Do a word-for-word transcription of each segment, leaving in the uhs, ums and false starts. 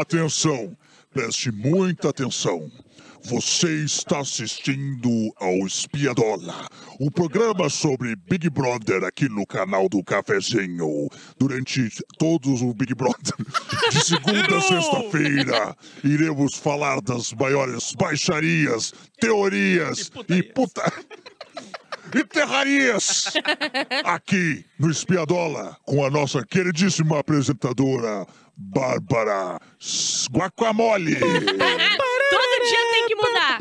Atenção, preste muita atenção. Você está assistindo ao Espiadola, o programa sobre Big Brother aqui no canal do Cafézinho. Durante todos o Big Brother, de segunda a sexta-feira, iremos falar das maiores baixarias, teorias e puta... e terrarias aqui no Espiadola, com a nossa queridíssima apresentadora Bárbara Guacamole. Todo dia tem que mudar.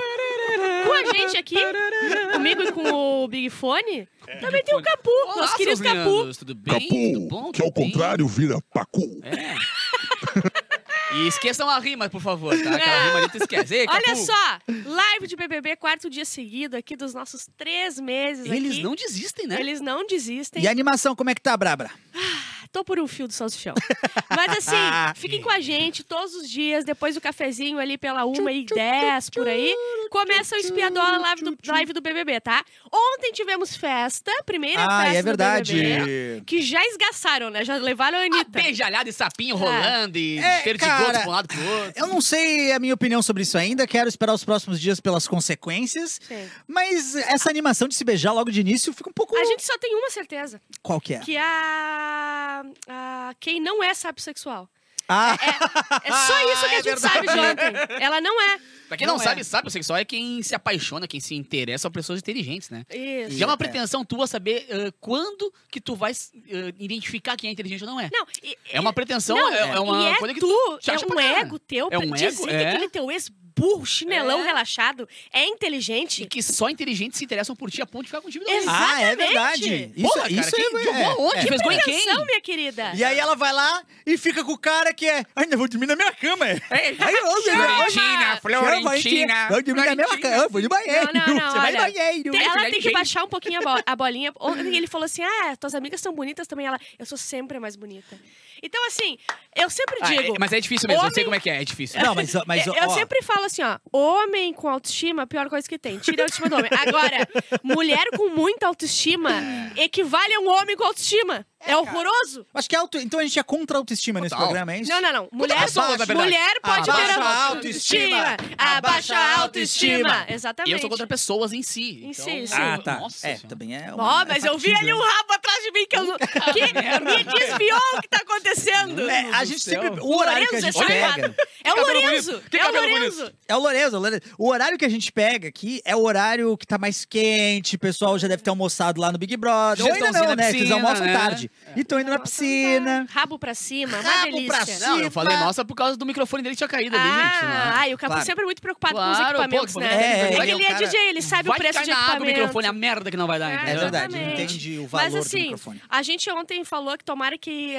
Com a gente aqui, comigo e com o Big Fone, é. também tem o Capu. Olá, nós queridos Capu. Tudo bem? Capu, bom, que ao bem? contrário vira Pacu. É. E esqueçam a rima, por favor, tá? Aquela rima ali tu esquece. Ei, Olha Capu. só, live de B B B, quarto dia seguido aqui dos nossos três meses. Eles aqui. não desistem, né? Eles não desistem. E a animação, como é que tá, Bárbara? Ah, tô por um fio do salsichão. Mas assim, fiquem com a gente todos os dias, depois do cafezinho ali pela uma e dez, por aí. Começa o Espiadola live do, live do B B B, tá? Ontem tivemos festa, primeira ah, festa é verdade. do B B B. Que já esgaçaram, né? Já levaram a Anitta. Ah, beijalhada e sapinho ah. rolando e é, perdigou de um lado pro outro. Eu não sei a minha opinião sobre isso ainda, quero esperar os próximos dias pelas consequências. Sim. Mas essa animação de se beijar logo de início fica um pouco... A gente só tem uma certeza. Qual que é? Que a... a... quem não é sabe sexual. Ah. É, é só isso que a gente é sabe de ontem. Ela não é. Pra quem não, não sabe, é. sabe o sexual é quem se apaixona, quem se interessa por pessoas inteligentes, né? Isso. Já é uma pretensão tua saber uh, quando que tu vai uh, identificar quem é inteligente ou não é. Não, e, é uma pretensão, não, é, é uma é coisa que tu te acha é um ego teu pra é um dizer ego, é. que aquele teu ex burro, chinelão, é. relaxado, é inteligente. E que só inteligentes se interessam por ti a ponto de ficar contigo. Exatamente. Ah, é verdade. Isso, Porra, cara, isso que, é... jogou onde? É. Que fez pretensão, minha querida. E aí ela vai lá e fica com o cara que é... Ainda vou dormir na minha cama, é. é. Aí eu Florentina, Florentina. Vou dormir na minha cama, vou de banheiro. Não, não, não, Você olha, vai de banheiro. Tem, ela tem que baixar um pouquinho a bolinha. Ontem ele falou assim, ah, tuas amigas são bonitas também. Ela, eu sou sempre a mais bonita. Então, assim, eu sempre digo... Ah, mas é difícil mesmo, homem... eu sei como é que é, é difícil. Não, mas, mas, eu, eu sempre falo assim, ó, homem com autoestima, a pior coisa que tem, tira a autoestima do homem. Agora, mulher com muita autoestima equivale a um homem com autoestima. É, é horroroso. Cara. Acho que é auto... Então a gente é contra a autoestima Total. nesse programa, é isso? Não, não, não. Mulher, pessoa, pode... mulher pode Abaixa ter a autoestima. autoestima. Abaixa a autoestima. autoestima. Exatamente. E eu sou contra pessoas em si. Em então... si, sim. Ah, tá. Nossa, é, também é uma... Ó, mas é eu vi ali um rabo atrás de mim que, eu... que me desviou o que tá acontecendo. É, a gente sempre... O, o horário Lorenzo que a gente é pega... É o Lorenzo. É o Lorenzo. É o Lorenzo. O horário que a gente pega aqui é o horário que tá mais quente. O pessoal já deve ter almoçado lá no Big Brother. Ou ainda não, né? Vocês almoçam tarde. É. E tô indo na piscina. Rabo pra cima, uma Rabo delícia. Pra cima. Não, eu falei nossa por causa do microfone dele que tinha caído ah, ali, gente. Ah, e o Capu claro. sempre é muito preocupado claro, com os equipamentos, pô, né? É, é, é que ele é cara, D J, ele sabe o preço de equipamento. O microfone, a merda que não vai dar. É, é verdade, ele entende o valor mas, assim, do microfone. A gente ontem falou que tomara que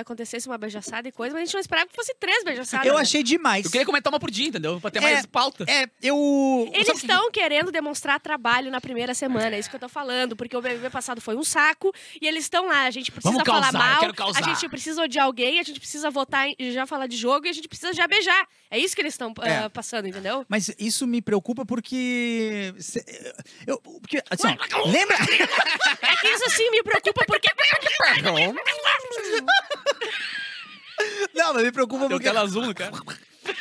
acontecesse uma beijaçada e coisa, mas a gente não esperava que fosse três beijaçadas. Eu né? achei demais. Eu queria comentar uma por dia, entendeu? Pra ter é, mais pauta. É, eu... Eles estão que... querendo demonstrar trabalho na primeira semana, é isso que eu tô falando, porque o B B B passado foi um saco, e eles estão lá, a gente precisa causar, falar mal, a gente precisa odiar alguém, a gente precisa votar e já falar de jogo e a gente precisa já beijar. É isso que eles estão é. uh, passando, entendeu? Mas isso me preocupa porque... Cê... Eu... porque... Assim, Ué, ó, lembra? É que isso assim me preocupa porque... Não, mas me preocupa ah, porque... Deu tela azul, cara.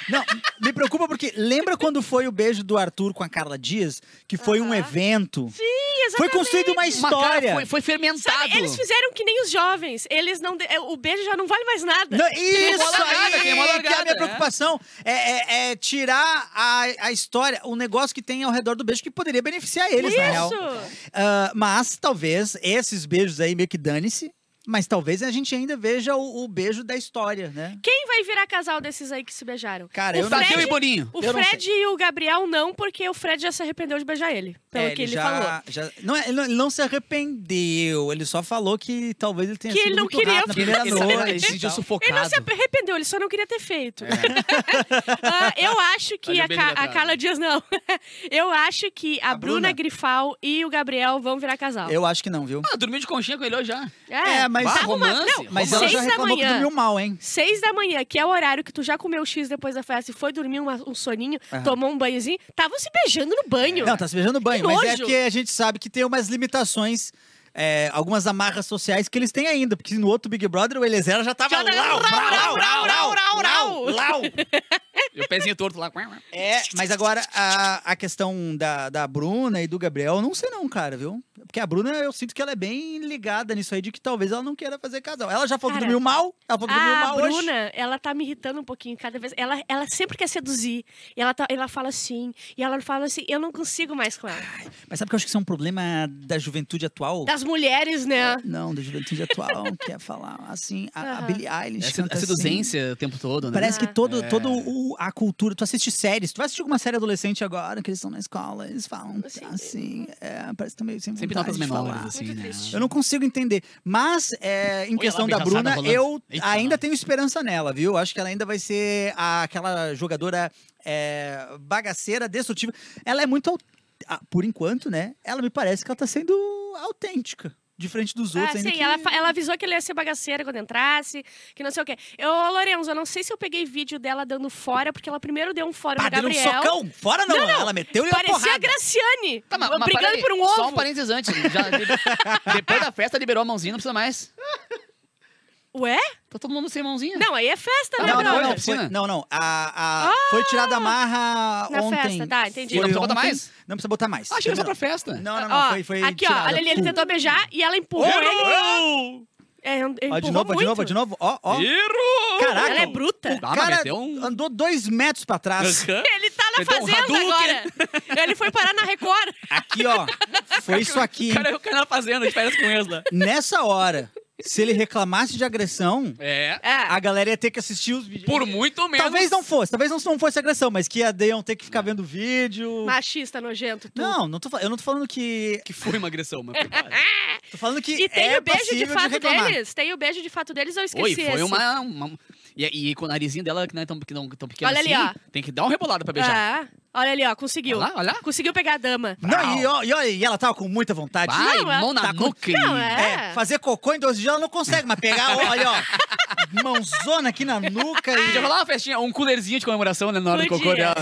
Não, me preocupa porque lembra quando foi o beijo do Arthur com a Carla Diaz? Que foi uh-huh. um evento... Sim! Exatamente. Foi construída uma história. Uma foi, foi fermentado. Sabe, eles fizeram que nem os jovens. Eles não de... O beijo já não vale mais nada. Não, isso largada, aí, largada, que é a minha é. preocupação. É, é, é tirar a, a história, o negócio que tem ao redor do beijo que poderia beneficiar eles, isso. na real. Uh, mas, talvez, esses beijos aí meio que dane-se. Mas talvez a gente ainda veja o, o beijo da história, né? Quem vai virar casal desses aí que se beijaram? Cara, o eu Fred, não sei. O Boninho. O eu Fred e o Gabriel não, porque o Fred já se arrependeu de beijar ele. Pelo é, que ele, ele já, falou. Já... Não, ele não, ele não se arrependeu. Ele só falou que talvez ele tenha que sido ele não muito queria... rápido na primeira noite. Ele se sufocado. Ele não se arrependeu, ele só não queria ter feito. É. uh, eu acho que a, Ca... a Carla Diaz não. Eu acho que a, a Bruna. Bruna Grifal e o Gabriel vão virar casal. Eu acho que não, viu? Ah, dormiu de conchinha com ele hoje já. É, é mas, bah, romance? Não, mas ela já reclamou que dormiu mal, hein? Seis da manhã, que é o horário que tu já comeu X depois da festa e foi dormir uma, um soninho, uhum. tomou um banhozinho, tava se beijando no banho. Não, tá se beijando no banho, que mas nojo. É que a gente sabe que tem umas limitações é, algumas amarras sociais que eles têm ainda. Porque no outro Big Brother, o Elezera já tava... Lau, lau, lau, lau, lau, e o pezinho torto lá. É, mas agora a, a questão da, da Bruna e do Gabriel, não sei não, cara, viu? Porque a Bruna, eu sinto que ela é bem ligada nisso aí, de que talvez ela não queira fazer casal. Ela já falou que dormiu mal, ela falou que dormiu mal hoje. A Bruna, ela tá me irritando um pouquinho cada vez. Ela, ela sempre quer seduzir. E ela, tá, ela fala assim, e ela fala assim, eu não consigo mais com ela. Ai, mas sabe que eu acho que isso é um problema da juventude atual? Das mulheres, né? Não, da juventude atual, que é falar assim, a, a Billie Eilish. É, canta a seduzência assim, o tempo todo, né? Parece ah. que todo, é. todo o, a cultura, tu assiste séries, tu vai assistir alguma série adolescente agora, que eles estão na escola, eles falam assim, assim é, parece que estão meio sem vontade. Sempre notas menores, assim, né? Eu não consigo entender. Mas, é, em Oi, questão da Bruna, eu Eita, ainda não. tenho esperança nela, viu? Acho que ela ainda vai ser a, aquela jogadora é, bagaceira, destrutiva. Ela é muito, por enquanto, né? Ela me parece que ela tá sendo autêntica. De frente dos outros, ah, ainda sim, que... ela, ela avisou que ele ia ser bagaceira quando entrasse, que não sei o quê. Eu, Lorenzo, eu não sei se eu peguei vídeo dela dando fora, porque ela primeiro deu um fora pra Gabriel. Deu um socão? Fora não, não, não. Ela meteu-lhe uma porrada. Parecia a Graciane, tá, mas, brigando mas, peraí, por um ovo. Só um parênteses antes. Já, depois da festa, liberou a mãozinha, não precisa mais. Ué? Tá todo mundo sem mãozinha? Não, aí é festa, né, não, não, não, foi, não, não. A, a ah, foi tirada a marra na ontem. Na festa, tá, entendi. Foi não precisa botar mais? Não precisa botar mais. Ah, achei só pra festa. Não, não, não, ó, foi, foi aqui, tirada. Ó, olha ali, ele tentou beijar e ela empurrou oh, ele. Oh. É, ó, de novo, muito. de novo, de novo, ó, ó. Errou! Caraca! Ela é bruta. O cara um... andou dois metros pra trás. Uhum. Ele tá na meteu fazenda um agora. Ele foi parar na Record. Aqui, ó. Foi isso aqui. O cara é o cara na fazenda, de férias com Esla. Nessa hora... Se ele reclamasse de agressão, é. a galera ia ter que assistir os vídeos. Por muito menos. Talvez não fosse, talvez não fosse agressão, mas que iam ter que ficar não. vendo vídeo. Machista, nojento, tudo. Não, não tô, eu não tô falando que... Que foi uma agressão, mas... Tô falando que e tem é o beijo de fato de deles. Tem o beijo de fato deles, eu esqueci Oi, foi esse. uma... uma... E, e com o narizinho dela, que não é tão, que não, tão pequeno olha assim, ali, ó. Tem que dar uma rebolada pra beijar. Ah, olha ali, ó, conseguiu. Olha lá, olha lá. Conseguiu pegar a dama. Não, e, ó, e, ó, e ela tava com muita vontade. Vai, não, mão na nuca. Não, é. É, fazer cocô em doze dias ela não consegue, mas pegar, olha, ó, mãozona aqui na nuca. E... Podia rolar uma festinha, um coolerzinho de comemoração, né, na hora podia, do cocô dela.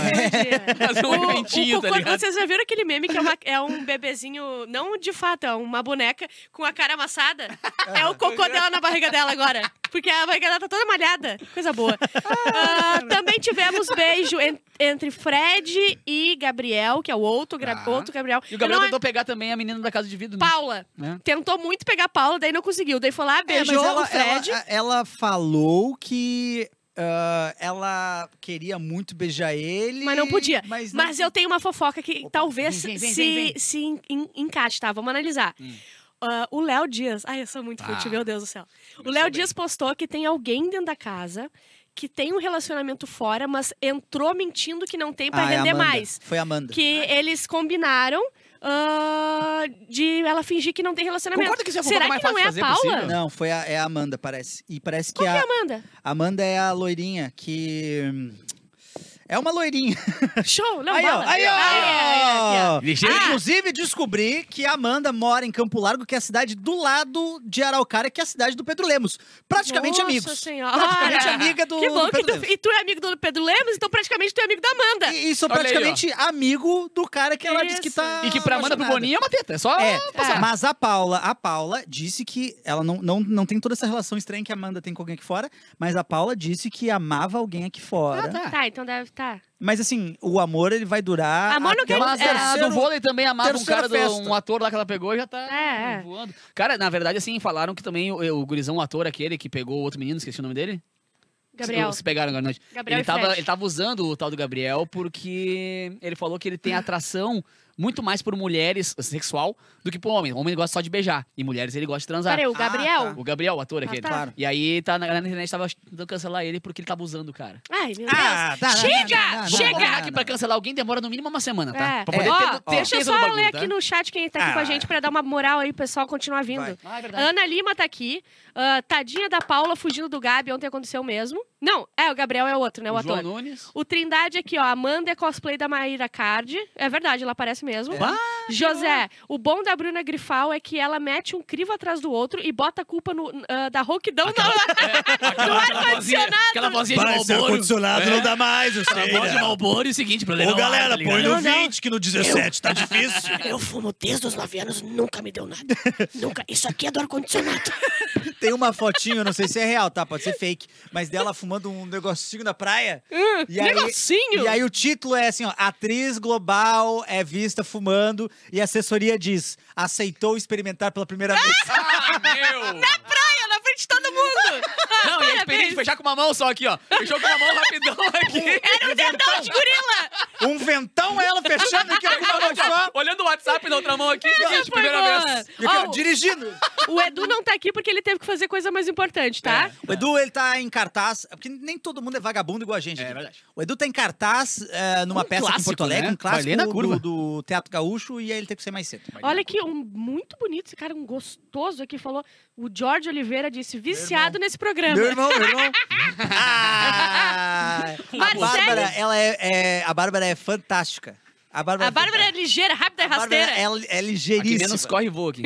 Fazer um eventinho, tá ligado? Vocês já viram aquele meme que é, uma, é um bebezinho, não de fato, é uma boneca com a cara amassada? É, é o cocô dela na barriga dela agora. Porque a barriga dela tá toda malhada. Coisa boa. Ah, também tivemos beijo en entre Fred e Gabriel, que é o outro, ah. outro Gabriel. E o Gabriel não, tentou pegar também a menina da casa de vidro. Né? Paula. É. Tentou muito pegar a Paula, daí não conseguiu. Daí foi lá, beijou é, ela, o Fred. Ela, ela falou que... Uh, ela queria muito beijar ele... Mas não podia. Mas, não... mas eu tenho uma fofoca que Opa, talvez vem, vem, se, vem, vem. se en en encaixe, tá? Vamos analisar. Hum. Uh, o Léo Dias... Ai, eu sou muito ah, fútil, meu Deus do céu. O Léo Dias postou que tem alguém dentro da casa que tem um relacionamento fora, mas entrou mentindo que não tem pra ah, render é mais. Foi a Amanda. Que ah. eles combinaram... Uh, de ela fingir que não tem relacionamento. Concordo que você Será mais que não é a Paula? Possível? Não, foi a, é a Amanda, parece. E parece que, que a, é a Amanda? Amanda é a loirinha que... É uma loirinha. Show! Não, aí, ó, aí, ó. Ah, é, é, é, é. Ah. Inclusive, descobri que a Amanda mora em Campo Largo, que é a cidade do lado de Araucária, que é a cidade do Pedro Lemos. Praticamente Nossa amigos. Senhora. Praticamente amiga do, que bom, do Pedro que tu, Lemos. E tu é amigo do Pedro Lemos, então praticamente tu é amigo da Amanda. E, e sou Olha praticamente aí, amigo do cara que Isso. ela disse que tá... E que pra Amanda, pro Boninho, é uma teta. É só é. passar. É. Mas a Paula, a Paula disse que... Ela não, não, não tem toda essa relação estranha que a Amanda tem com alguém aqui fora, mas a Paula disse que amava alguém aqui fora. Ah, tá. Tá, então deve estar. Tá. Mas assim, o amor, ele vai durar... Amor não quer... Mas é, terceiro, a do vôlei também amava um cara, do, um ator lá que ela pegou e já tá é, voando. Cara, na verdade, assim, falaram que também o, o gurizão, o ator aquele que pegou o outro menino, esqueci o nome dele? Gabriel. Se pegaram agora, Gabriel ele, tava, ele tava usando o tal do Gabriel porque ele falou que ele tem atração muito mais por mulheres, sexual, do que por homem. O homem gosta só de beijar. E mulheres, ele gosta de transar. Peraí, o Gabriel? Ah, tá. O Gabriel, o ator aquele. Ah, tá. Claro. E aí, tá, na, na internet, tava tentando cancelar ele porque ele tava abusando o cara. Ai, meu Deus. Ah, tá, chega! Não, não, não, chega! Não, não, não, não. Que pra cancelar alguém demora no mínimo uma semana, tá? É. Pra poder é. ter, ter, ter Deixa eu só bagulho, ler tá? aqui no chat quem tá aqui ah. com a gente pra dar uma moral aí, o pessoal continuar vindo. Ah, é Ana Lima tá aqui. Uh, tadinha da Paula fugindo do Gabi. Ontem aconteceu mesmo. Não, é, o Gabriel é o outro, né? O, o ator. João Nunes. O Trindade aqui, ó. Amanda é cosplay da Mayra Card. É verdade, ela aparece mesmo. É. José, o bom da Bruna Grifal é que ela mete um crivo atrás do outro e bota a culpa no, uh, da rouquidão aquela, na, é, no ar-condicionado. Aquela vozinha de Malboro. Esse ar-condicionado é. não dá mais, eu sei. A voz de Malboro e o seguinte, pra ô, galera, tá põe no vinte que no dezessete, eu, tá difícil. Eu fumo desde os nove anos, nunca me deu nada. Nunca. Isso aqui é do ar-condicionado. Tem uma fotinho, não sei se é real, tá? Pode ser fake. Mas dela fumando um negocinho na praia. Hum, e negocinho? Aí, e aí o título é assim, ó. Atriz global é vista fumando e a assessoria diz, aceitou experimentar pela primeira vez. Ah, meu! Na praia, na frente de todo mundo! Ah, não, e a experiência fechar com uma mão só aqui, ó. Fechou com uma mão rapidão aqui. Era um, um dentão de gorila! Um ventão, ela fechando aqui, ó, com uma mão só. Olhando o WhatsApp na outra mão aqui, gente, primeira boa. vez. E aqui, ó, oh, dirigindo. O Edu não tá aqui porque ele teve que fazer coisa mais importante, tá? É. O Edu, ele tá em cartaz, porque nem todo mundo é vagabundo igual a gente. É, é verdade. O Edu tá em cartaz é, numa um peça clássico, aqui em Porto Alegre, né? Um clássico na curva. Do, do Teatro Gaúcho, e aí ele teve que ser mais cedo. Olha aqui, um muito bonito esse cara, um gostoso aqui, falou, o Jorge Oliveira disse, viciado nesse programa. Meu irmão, meu irmão. Ah, a Bárbara, ela é, é, a Bárbara é fantástica. A Bárbara, a Bárbara é, é ligeira, rápida e rasteira. Bárbara é, é ligeiríssima. Aqui menos corre e voa aqui.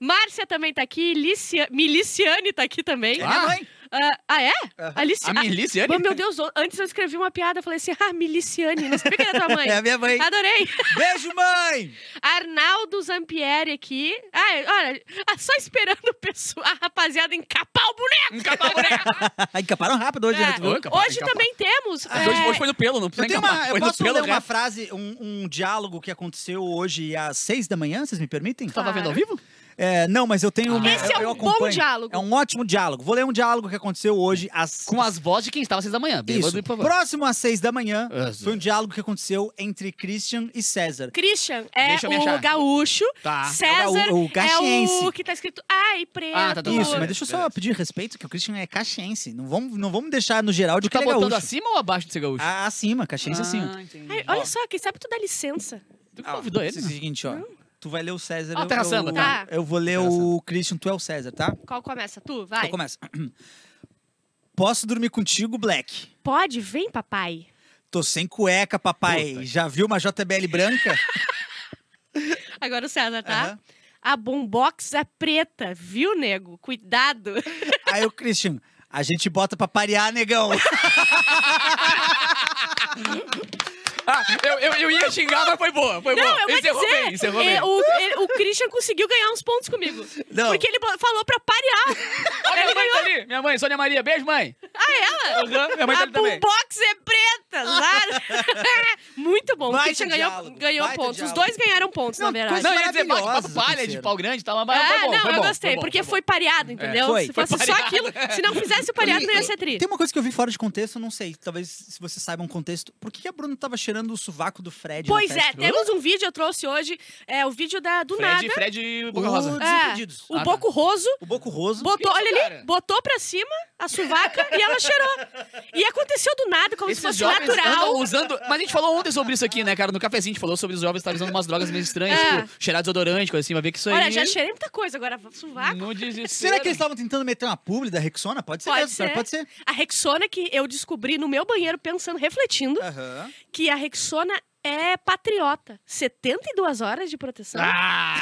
Márcia também tá aqui, Licia, Miliciane tá aqui também. É minha mãe. Uh, ah, é? Uh, a, Lici... a Miliciane? Ah, meu Deus, antes eu escrevi uma piada, falei assim, ah, Miliciane, não explica da tua mãe. É a minha mãe. Adorei. Beijo, mãe! Arnaldo Zampieri aqui. Ah, olha, só esperando o pessoal, a rapaziada encapar o boneco. Encapar o boneco. Encaparam rápido hoje, é. né? Hoje encapar. também temos. Ah, é... hoje, hoje foi no pelo, não precisa eu encapar. Uma, eu posso pelo, ler uma frase, um, um diálogo que aconteceu hoje às seis da manhã, vocês me permitem? Claro. Tava vendo ao vivo? É, não, mas eu tenho... Ah, esse eu, é um eu bom diálogo. É um ótimo diálogo. Vou ler um diálogo que aconteceu hoje às... Com as vozes de quem estava às seis da manhã. Bem, isso. Próximo às seis da manhã, isso. Foi um diálogo que aconteceu entre Christian e César. Christian é o gaúcho. Tá. César o, o, o é o que tá escrito... Ai, preto. Ah, tá, tá, tá. Isso, mas deixa eu só beleza. pedir respeito, que o Christian é caxiense. Não vamos, não vamos deixar no geral de tu que ele é gaúcho. Tu tá botando acima ou abaixo de ser gaúcho? Ah, acima, caxiense ah, acima. Ai, olha só, quem sabe tu dá licença. Tu ah, convidou ele? É o seguinte, ó. Não. Tu vai ler o César, ah, eu, eu, samba, tá. eu vou ler o Christian, tu é o César, tá? Qual começa? Tu, vai. Qual começa? Posso dormir contigo, Black? Pode, vem, papai. Tô sem cueca, papai. Puta. Já viu uma J B L branca? Agora o César, tá? Uhum. A bombox é preta, viu, nego? Cuidado. Aí o Christian, a gente bota pra parear, negão. Ah, eu, eu, eu ia xingar, mas foi boa, foi não, boa. Eu encerrou dizer, bem, encerrou é, bem. O, ele, o Christian conseguiu ganhar uns pontos comigo. Não. Porque ele falou pra parear. Olha ele minha mãe tá ali, minha mãe, Sônia Maria, beijo, mãe. Ah, ela? Uhum, minha mãe tá ali também. A boombox é preta, Lara. Muito bom, o Christian ganhou, ganhou pontos. Os dois ganharam pontos, não, na verdade. Não, ia dizer, papo palha de pau grande, tá? Mas é, foi bom, não, foi bom, eu gostei, foi bom, porque foi, foi pareado, entendeu? É, foi, se foi fosse pareado. Só aquilo, se não fizesse o pareado, não ia ser tri. Tem uma coisa que eu vi fora de contexto, eu não sei, talvez se você saiba um contexto. Por que a Bruna tava cheirando o sovaco do Fred? Pois é, temos um vídeo, eu trouxe hoje, é o vídeo da do Fred, nada. Fred e Boca Rosa. O Desimpedidos. É, o ah, Boco tá. Roso. O Boco Roso. Botou, olha ali, cara. Botou pra cima a sovaca e ela cheirou. E aconteceu do nada, como esses se fosse natural. Usando, mas a gente falou ontem sobre isso aqui, né, cara? No cafezinho a gente falou sobre os jovens estarem usando umas drogas meio estranhas, é. tipo, cheirar desodorante, coisa assim, vai ver que isso aí... Olha, já cheirei muita coisa, agora sovaco. No desespero. Será que eles estavam tentando meter uma publi da Rexona? Pode ser. Pode, ser. Pode ser. A Rexona que eu descobri no meu banheiro, pensando, refletindo, uh-huh. que a Rexona é patriota. setenta e duas horas de proteção. Ah!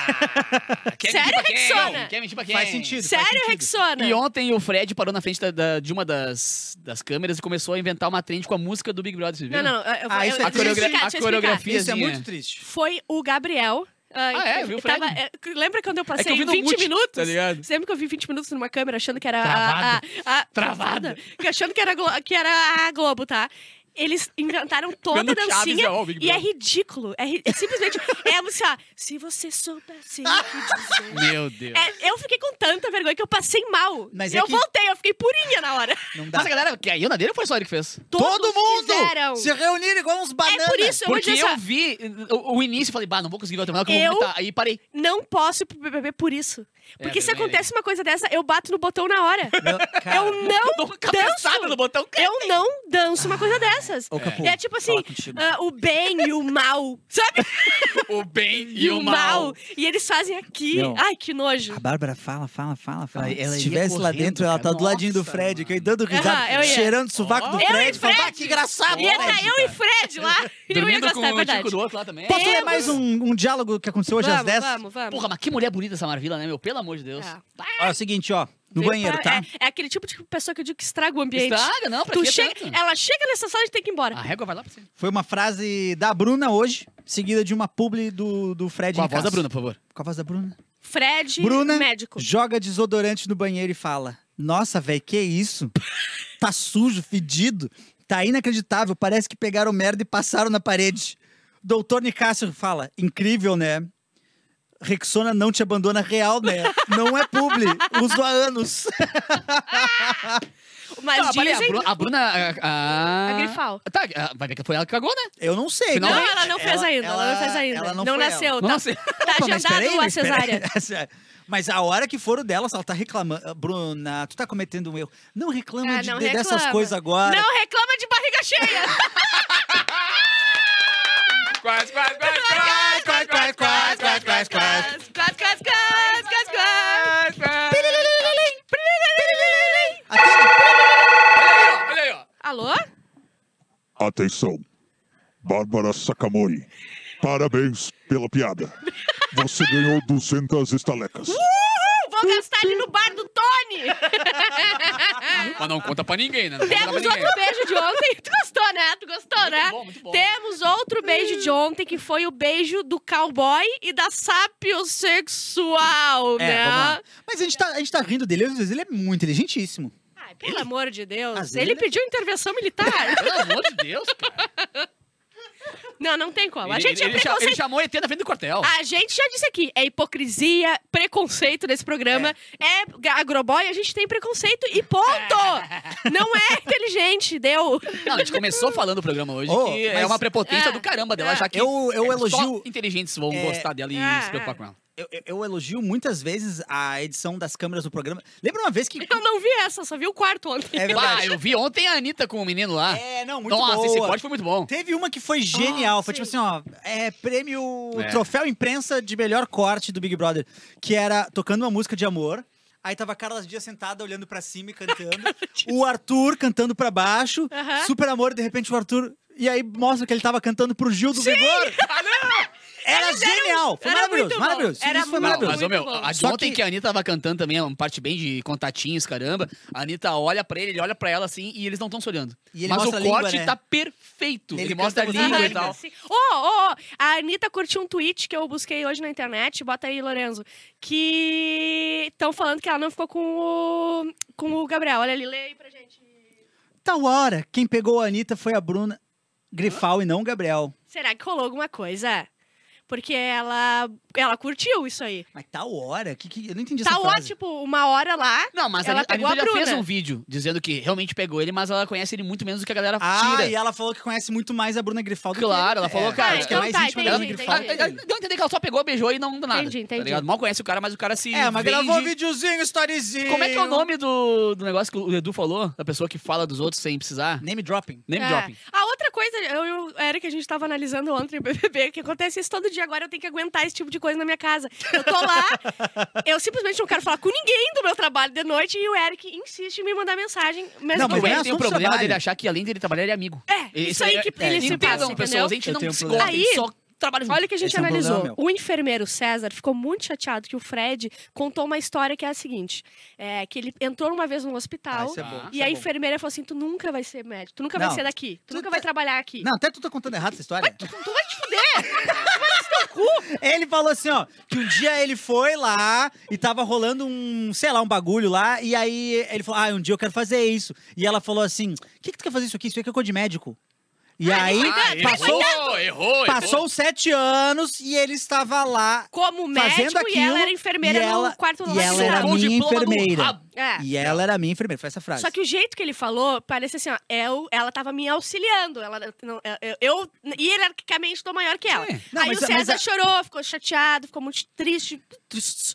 Sério, Rexona? Quer mentir pra quem? Faz sentido. Sério, faz sentido. Rexona? E ontem o Fred parou na frente da, da, de uma das, das câmeras e começou a inventar uma trend com a música do Big Brother. Vocês viram? Não, não. Eu, ah, eu, isso eu, é a coreografia. A coreografia. Isso é muito triste. Foi o Gabriel... Ah, ah, é? Viu, Fred? Tava, é, lembra quando eu passei é eu vinte multi, minutos? Tá ligado? Você lembra que eu vi vinte minutos numa câmera achando que era... Travada. A, a, a, Travada. Achando que era, que era a Globo, tá? Eles inventaram toda a dancinha Chaves, e é ridículo. É, ri... é simplesmente... é assim, ó... Se você soubesse o que dizer... Meu Deus. É, eu fiquei com tanta vergonha que eu passei mal. Mas eu é que... voltei, eu fiquei purinha na hora. Não dá. Mas a galera que aí na dele foi só ele que fez? Todos Todo mundo! Fizeram. Se reuniram igual uns bananas. É por isso, eu Porque vou dizer eu vi o, o início e falei, bah, não vou conseguir ver o terminal, que eu, eu vou vomitar. Aí parei. Não posso ir pro B B B por isso. Porque é, se acontece é. uma coisa dessa, eu bato no botão na hora. Meu, eu não danço. No botão, eu não danço uma coisa dessa. crianças. É, é tipo assim, uh, o bem e o mal, sabe? O bem e, e o mal. mal. E eles fazem aqui. Não. Ai, que nojo. A Bárbara fala, fala, fala, fala. Ela, ela Se estivesse lá dentro, cara. ela tá Nossa, do ladinho do Fred, que aí dando risada, uh-huh, cheirando o sovaco oh. do Fred. Eu e Fred. Falando, ah, que engraçado. Ia tá eu e Fred lá. Eu ia gostar, é verdade. Do outro lá também. Posso ler mais um, um diálogo que aconteceu hoje vamos, às dez? Vamos, vamos. Porra, mas que mulher bonita essa Marvila, né, meu? Pelo amor de Deus. Olha, é o seguinte, ó. No banheiro, pra... tá? É, é aquele tipo de pessoa que eu digo que estraga o ambiente. Estraga, não, pra tu chega... Ela chega nessa sala e tem que ir embora. A régua vai lá pra cima. Foi uma frase da Bruna hoje, seguida de uma publi do, do Fred Nicácio. Com a voz da Bruna, por favor. Com a voz da Bruna. Fred, Bruna médico. Joga desodorante no banheiro e fala: nossa, velho, que isso? Tá sujo, fedido. Tá inacreditável, parece que pegaram merda e passaram na parede. Doutor Nicácio fala: incrível, né? Rexona não te abandona real, né? Não é publi. Uso há anos. Mas não, dizem... a, Bruna, a Bruna... A, a... a Grifal. Tá, vai ver que foi ela que cagou, né? Eu não sei. Não, né? ela não fez ela, ainda. Ela, ela não fez ainda. Ela não, não nasceu. Ela. Tá, não nasceu. Tá Opa, agendado aí, a cesárea. Mas a hora que for o dela, ela tá reclamando. Bruna, tu tá cometendo um erro. Não reclama, ah, não de, reclama. dessas coisas agora. Não reclama de barriga cheia. Quase, quase, quase, quase, quase, quase, quase, quase, quase, quase, quase, quase, quase, quase, quase. Olha aí, ó. Alô? Atenção. Bárbara Sacamori. Parabéns pela piada. Você ganhou duzentas estalecas. Uhul! Vou gastar ali no bar do Tony. Mas não conta pra ninguém, né? Não Temos ninguém. outro beijo de ontem. Tu gostou, né? Tu gostou, muito né? Bom, muito bom. Temos outro beijo de ontem, que foi o beijo do cowboy e da sapiosexual, é, né? Vamos lá. Mas a gente, tá, a gente tá rindo dele. Ele é muito inteligentíssimo. Ai, pelo ele... amor de Deus. As ele ele é... pediu intervenção militar. Pelo amor de Deus, cara. Não, não tem como. A gente ele, é preconceito... ele chamou E T na frente do quartel. A gente já disse aqui, é hipocrisia, preconceito nesse programa. É, é agroboy, a gente tem preconceito e ponto! É. Não é inteligente, deu. Não, a gente começou falando o programa hoje oh, que é uma prepotência é, do caramba dela, é. já que eu, eu é elogio... só inteligentes vão é, gostar dela e é, se preocupar é. com ela. Eu, eu elogio muitas vezes a edição das câmeras do programa. Lembra uma vez que... Eu não vi essa, só vi o quarto ontem. É verdade. Ah, eu vi ontem a Anitta com o menino lá. É, não, muito bom. Nossa, boa. Esse corte foi muito bom. Teve uma que foi genial. Oh, foi sim. tipo assim, ó... É, prêmio... É. Troféu imprensa de melhor corte do Big Brother. Que era tocando uma música de amor. Aí tava a Carla Diaz sentada, olhando pra cima e cantando. O Arthur cantando pra baixo. Uh-huh. Super amor, de repente o Arthur... E aí mostra que ele tava cantando pro Gil do Vigor. Ah, não! Era Eles genial! Eram, foi era maravilhoso, maravilhoso. Era Isso foi não, maravilhoso. Mas, ô, meu, a de ontem que... que a Anitta tava cantando também, é uma parte bem de contatinhos, caramba. A Anitta olha pra ele, ele olha pra ela assim e eles não estão se olhando. E ele mas o corte língua, né? tá perfeito. Ele, ele mostra a língua e tal. Ô, ô, ô, a Anitta curtiu um tweet que eu busquei hoje na internet, bota aí, Lorenzo, que estão falando que ela não ficou com o, com o Gabriel. Olha ali, lê aí pra gente. Tal hora, quem pegou a Anitta foi a Bruna Grifal Hã? e não o Gabriel. Será que rolou alguma coisa? Porque ela, ela curtiu isso aí. Mas tal hora? Que, que, eu não entendi essa frase. Tal hora, tipo, uma hora lá, não, mas ela a, pegou a Anitta a Bruna. Fez um vídeo dizendo que realmente pegou ele, mas ela conhece ele muito menos do que a galera ah, tira. Ah, e ela falou que conhece muito mais a Bruna Grifal do claro, que ele. Claro, ela falou, é, cara, acho que é mais íntima da Bruna Grifal. Deu a entender que ela só pegou, beijou e não do nada. Entendi, entendi. Tá mal conhece o cara, mas o cara se É, mas vende. Gravou um videozinho, storyzinho. Como é que é o nome do, do negócio que o Edu falou? Da pessoa que fala dos outros sem precisar? Name dropping. Name é. dropping. A outra coisa, eu e o Eric, a gente tava analisando ontem o B B B, que acontece isso todo dia. Agora eu tenho que aguentar esse tipo de coisa na minha casa. Eu tô lá, eu simplesmente não quero falar com ninguém do meu trabalho de noite e o Eric insiste em me mandar mensagem. Mas não, mas o Eric tem o problema trabalho. dele achar que além dele trabalhar, ele é amigo. É, esse isso aí é, que é, ele é, se passa, entendeu? Pessoas, a gente eu não se gosta, aí, só trabalha junto. Olha o que a gente esse analisou. É um problema, o enfermeiro César ficou muito chateado que o Fred contou uma história que é a seguinte. É, que ele entrou uma vez no hospital ah, é bom, e a é enfermeira falou assim, tu nunca vai ser médico, tu nunca não, vai ser daqui, tu, tu nunca tá... vai trabalhar aqui. Não, até tu tá contando errado essa história. Mas tu, tu vai te fuder! Ele falou assim, ó, que um dia ele foi lá e tava rolando um, sei lá, um bagulho lá. E aí ele falou, ah, um dia eu quero fazer isso. E ela falou assim, o que que tu quer fazer isso aqui? Isso aqui é coisa de médico. E ah, aí, ah, passou, errou, errou, passou errou. sete anos e ele estava lá como médico fazendo aquilo, e ela era enfermeira e ela, no quarto do E ela era minha enfermeira. É. E ela era minha enfermeira, foi essa frase. Só que o jeito que ele falou, parece assim, ó, eu, ela estava me auxiliando. Ela, não, eu, eu, hierarquicamente, estou maior que ela. Não, aí mas, o César a... chorou, ficou chateado, ficou muito triste.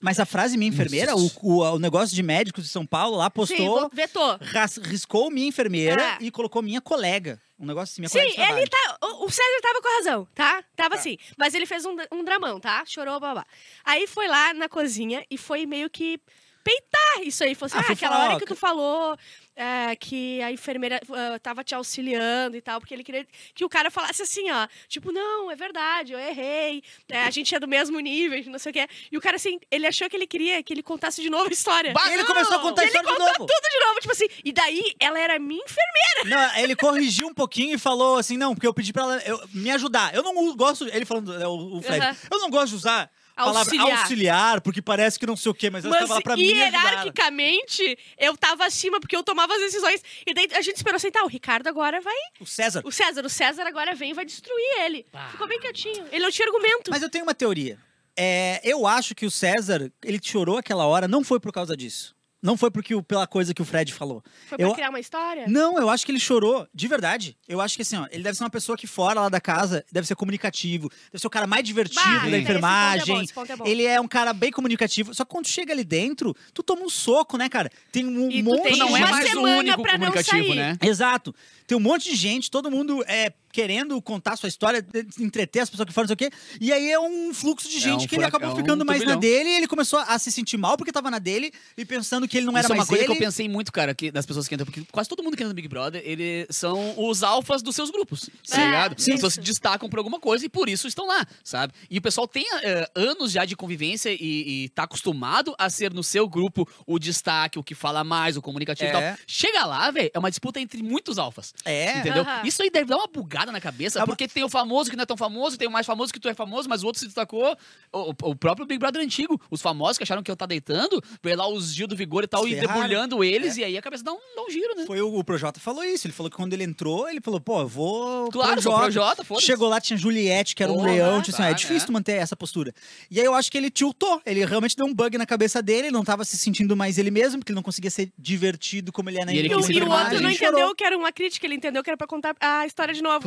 Mas a frase minha enfermeira, o, o, o negócio de médicos de São Paulo lá postou, Sim, vetou. Ras, riscou minha enfermeira é. e colocou minha colega. Um negócio assim, minha colega de trabalho. Sim, ele tá... O César tava com a razão, tá? Tava tá. assim. Mas ele fez um, um dramão, tá? Chorou, babá. Aí foi lá na cozinha e foi meio que... peitar isso aí. Falou assim, ah, ah aquela falar, hora que tu falou é, que a enfermeira uh, tava te auxiliando e tal, porque ele queria que o cara falasse assim, ó, tipo, não, é verdade, eu errei, é, a gente é do mesmo nível, não sei o que. E o cara, assim, ele achou que ele queria que ele contasse de novo a história. Bah, ele começou a contar a história de novo. Ele contou tudo de novo, tipo assim, e daí ela era minha enfermeira. Não, ele corrigiu um pouquinho e falou assim, não, porque eu pedi pra ela eu, me ajudar. Eu não gosto, ele falando, o Fred, uhum. eu não gosto de usar... Auxiliar. Palavra auxiliar, porque parece que não sei o quê, mas ela estava lá pra mim. Hierarquicamente, eu tava acima, porque eu tomava as decisões. E daí a gente esperou assim, tá, o Ricardo agora vai... O César. O César, o César agora vem e vai destruir ele. Ah. Ficou bem quietinho, ele não tinha argumento. Mas eu tenho uma teoria. É, eu acho que o César, ele chorou aquela hora, não foi por causa disso. Não foi porque o, pela coisa que o Fred falou. Foi pra eu, criar uma história? Não, eu acho que ele chorou, de verdade. Eu acho que assim, ó, ele deve ser uma pessoa que fora lá da casa, deve ser comunicativo, deve ser o cara mais divertido bah, da enfermagem. Esse ponto é bom, esse ponto é bom. Ele é um cara bem comunicativo. Só que quando tu chega ali dentro, tu toma um soco, né, cara? Tem um e monte de... Não é mais o único comunicativo, né? Exato. Tem um monte de gente, todo mundo é... querendo contar sua história, entreter as pessoas que falam, não sei o quê. E aí é um fluxo de gente é um que ele acabou ficando mais na dele. E ele começou a se sentir mal porque tava na dele e pensando que ele não era mais ele. Isso é uma coisa que eu pensei muito, cara, que das pessoas que entram. Porque quase todo mundo que entra no Big Brother, eles são os alfas dos seus grupos, tá ligado? As pessoas se destacam por alguma coisa e por isso estão lá, sabe? E o pessoal tem é, anos já de convivência e, e tá acostumado a ser no seu grupo o destaque, o que fala mais, o comunicativo é. e tal. Chega lá, velho, é uma disputa entre muitos alfas. É. Entendeu? Uhum. Isso aí deve dar uma bugada na cabeça, porque tem o famoso que não é tão famoso, tem o mais famoso que tu é famoso, mas o outro se destacou. O, o próprio Big Brother antigo, os famosos que acharam que eu tá deitando, veio lá os Gil do Vigor e tal, se e ferraram, debulhando eles, é. e aí a cabeça dá um, dá um giro, né? Foi o, o Projota falou isso, ele falou que quando ele entrou, ele falou, pô, eu vou... Claro, Projota. Projota, foda-se. Chegou lá, tinha Juliette, que era um leão, tipo assim, é difícil é. manter essa postura. E aí eu acho que ele tiltou, ele realmente deu um bug na cabeça dele, ele não tava se sentindo mais ele mesmo, porque ele não conseguia ser divertido como ele é na internet. E, ele e o outro não entendeu chorou. que era uma crítica, ele entendeu que era pra contar a história de novo.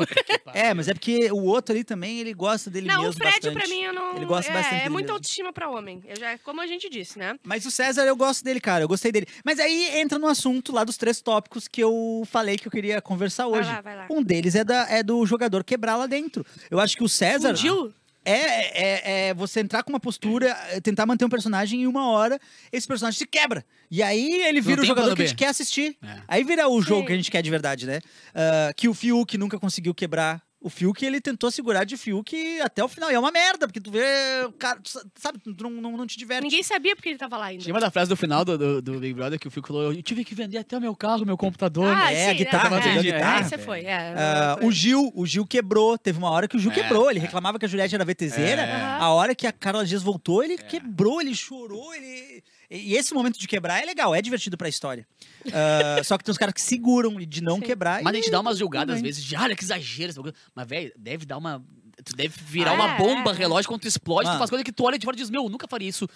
É, mas é porque o outro ali também, ele gosta dele não, mesmo bastante. Não, o Fred, bastante. pra mim, eu não... Ele gosta é, bastante É muita autoestima pra homem. Eu já, como a gente disse, né? Mas o César, eu gosto dele, cara. Eu gostei dele. Mas aí entra no assunto lá dos três tópicos que eu falei que eu queria conversar hoje. Vai lá, vai lá. Um deles é, da, é do jogador quebrar lá dentro. Eu acho que o César... Fugiu? É, é, é você entrar com uma postura, tentar manter um personagem e uma hora esse personagem se quebra. E aí ele vira o jogador que a gente quer assistir. É. Aí vira o jogo Sim. que a gente quer de verdade, né? Uh, que o Fiuk nunca conseguiu quebrar. O Fiuk, ele tentou segurar de Fiuk até o final. E é uma merda, porque tu vê... O cara, tu, sabe, tu não, não, não te diverte. Ninguém sabia porque ele tava lá ainda. Tinha uma da frase do final do, do, do Big Brother, que o Fiuk falou, eu tive que vender até o meu carro, meu computador. Ah, é, sim, a guitarra. É, é, a guitarra. É, você foi, é, uh, foi. O Gil, o Gil quebrou. Teve uma hora que o Gil é, quebrou. Ele reclamava que a Juliette era VTZera. É. A hora que a Carla Diaz voltou, ele é. quebrou, ele chorou, ele... E esse momento de quebrar é legal, é divertido pra história. Uh, só que tem uns caras que seguram de não Sim. quebrar. Mas e... a gente dá umas julgadas às vezes, de olha que exagero. Mas, velho, deve dar uma... Tu deve virar ah, uma bomba é. relógio quando tu explode. Mano. Tu faz coisa que tu olha de fora e diz, meu, eu nunca faria isso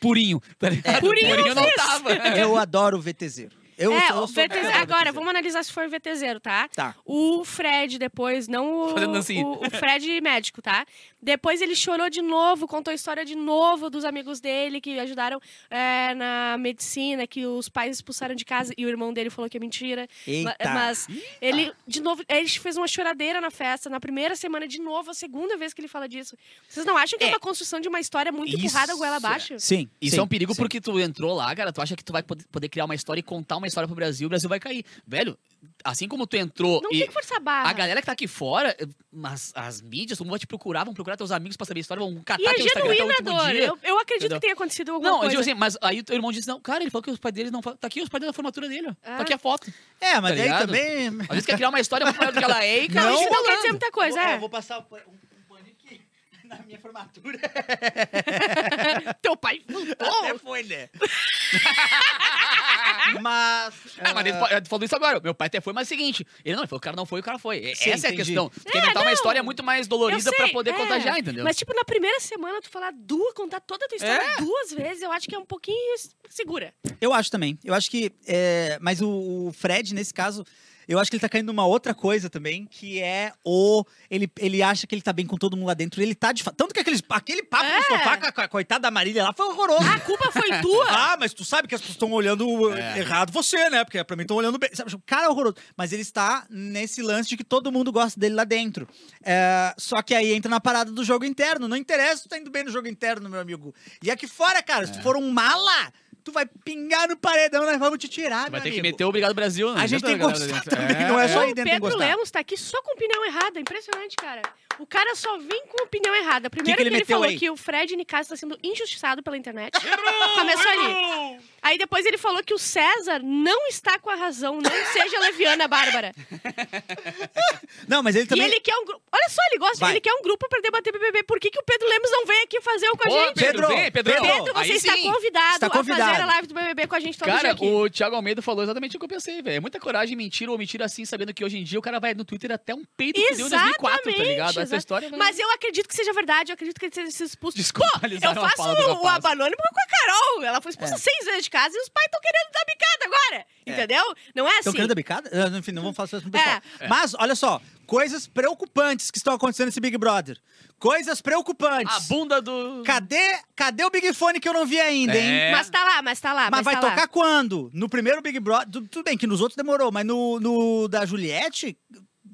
purinho. É, purinho, purinho eu não tava. Eu adoro o VTZero. Eu é, sou, o VTZ... sou... Agora, vamos analisar se for o VTZero, tá? Tá. O Fred depois, não o... Fazendo assim. o, o Fred médico, tá? Depois ele chorou de novo, contou a história de novo dos amigos dele que ajudaram é, na medicina, que os pais expulsaram de casa e o irmão dele falou que é mentira. Eita. Mas ele, de novo, ele fez uma choradeira na festa, na primeira semana, de novo, a segunda vez que ele fala disso. Vocês não acham que é, é uma construção de uma história muito isso. empurrada goela abaixo? Sim. Isso sim, é um perigo sim. porque tu entrou lá, cara, tu acha que tu vai poder criar uma história e contar uma história pro Brasil, o Brasil vai cair. Velho, assim como tu entrou... Não e tem que forçar a barra. A galera que tá aqui fora, mas as mídias, todo mundo vai te procurar, vão procurar teus amigos pra saber a história, vão catar teu Instagram até o último dia. Eu, eu acredito Entendeu? que tenha acontecido alguma não, coisa. Não, eu digo assim, mas aí o teu irmão disse, não, cara, ele falou que os pais dele não... Tá aqui os pais dele da formatura dele, ó. Ah. Tá aqui a foto. É, mas tá aí também... Às vezes quer criar uma história muito maior do que ela é e... Não, isso não quer dizer muita coisa, vou, é. Eu vou passar... Na minha formatura. Teu pai voltou. Até foi, né? mas... Ah, uh... mas ele falou isso agora. Meu pai até foi, mas é o seguinte. Ele não, ele falou, o cara não foi, o cara foi. Sim, Essa entendi. é a questão. Tu é, quer inventar não. uma história muito mais dolorida pra poder é. contagiar, entendeu? Mas, tipo, na primeira semana, tu falar duas, contar toda a tua história é. duas vezes, eu acho que é um pouquinho segura. Eu acho também. Eu acho que... É... Mas o Fred, nesse caso... Eu acho que ele tá caindo numa outra coisa também, que é o... Ele, ele acha que ele tá bem com todo mundo lá dentro. Ele tá de fato... Tanto que aqueles, aquele papo é. no sofá com a coitada da Marília lá foi horroroso. A culpa foi tua? Ah, mas tu sabe que as pessoas estão olhando é. errado você, né? Porque pra mim estão olhando bem. Sabe? O cara é horroroso. Mas ele está nesse lance de que todo mundo gosta dele lá dentro. É... Só que aí entra na parada do jogo interno. Não interessa se tu tá indo bem no jogo interno, meu amigo. E aqui fora, cara, é. se tu for um mala... Tu vai pingar no paredão, nós vamos te tirar, tu vai ter amigo. Que meter o Obrigado Brasil, né? A gente tem que gostar também, é, não é, é só aí dentro que gostar. O Pedro Lemos tá aqui só com opinião errada, impressionante, cara. O cara só vem com opinião errada. Primeiro que, que, ele, que ele falou aí? Que o Fred Nicácio tá sendo injustiçado pela internet. Começou ali. Aí depois ele falou que o César não está com a razão, não seja leviana, Bárbara. Não, mas ele também... E ele quer um grupo... Olha só, ele gosta, vai. Ele quer um grupo pra debater B B B. Por que que o Pedro Lemos não vem aqui fazer o com a Ô, gente? Pedro, Pedro, Pedro, Pedro você está convidado, está convidado a fazer a live do B B B com a gente todo dia aqui. Cara, o Thiago Almeida falou exatamente o que eu pensei, velho. É muita coragem, mentira ou mentira assim, sabendo que hoje em dia o cara vai no Twitter até um peito que deu em dois mil e quatro, tá ligado? Essa história... Mas vai... eu acredito que seja verdade, eu acredito que ele seja expulso. Desculpa, pô, eu faço o, o Abanônimo com a Carol. Ela foi expulsa é. seis vezes de casa e os pais estão querendo dar bicada agora, é. entendeu? Não é assim. Estão querendo dar bicada? Enfim, não vamos falar sobre isso no pessoal. É. É. Mas, olha só, coisas preocupantes que estão acontecendo nesse Big Brother. Coisas preocupantes. A bunda do... Cadê, cadê o Big Fone que eu não vi ainda, hein? É. Mas tá lá, mas tá lá. Mas, mas vai tá tocar lá. Quando? No primeiro Big Brother... Tudo bem que nos outros demorou, mas no, no da Juliette...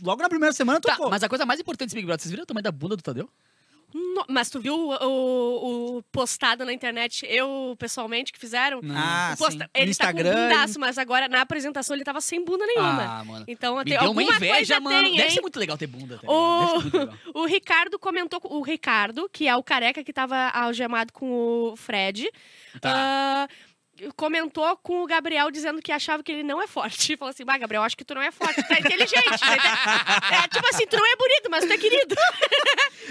Logo na primeira semana tocou. Tá, mas a coisa mais importante desse Big Brother, vocês viram o tamanho da bunda do Tadeu? No, mas tu viu o, o, o postado na internet, eu pessoalmente, que fizeram? Ah, posta, sim. Ele no tá Instagram. Com um bundaço, mas agora na apresentação ele tava sem bunda nenhuma. Ah, mano. Então, me deu uma inveja, mano. Tem, deve ser muito legal ter bunda. Tá o... Legal. O Ricardo comentou, o Ricardo, que é o careca que tava algemado com o Fred. Tá. Uh... Comentou com o Gabriel dizendo que achava que ele não é forte. Falou assim, bah, Gabriel, acho que tu não é forte, tu tá inteligente. É, tipo assim, tu não é bonito, mas tu é querido.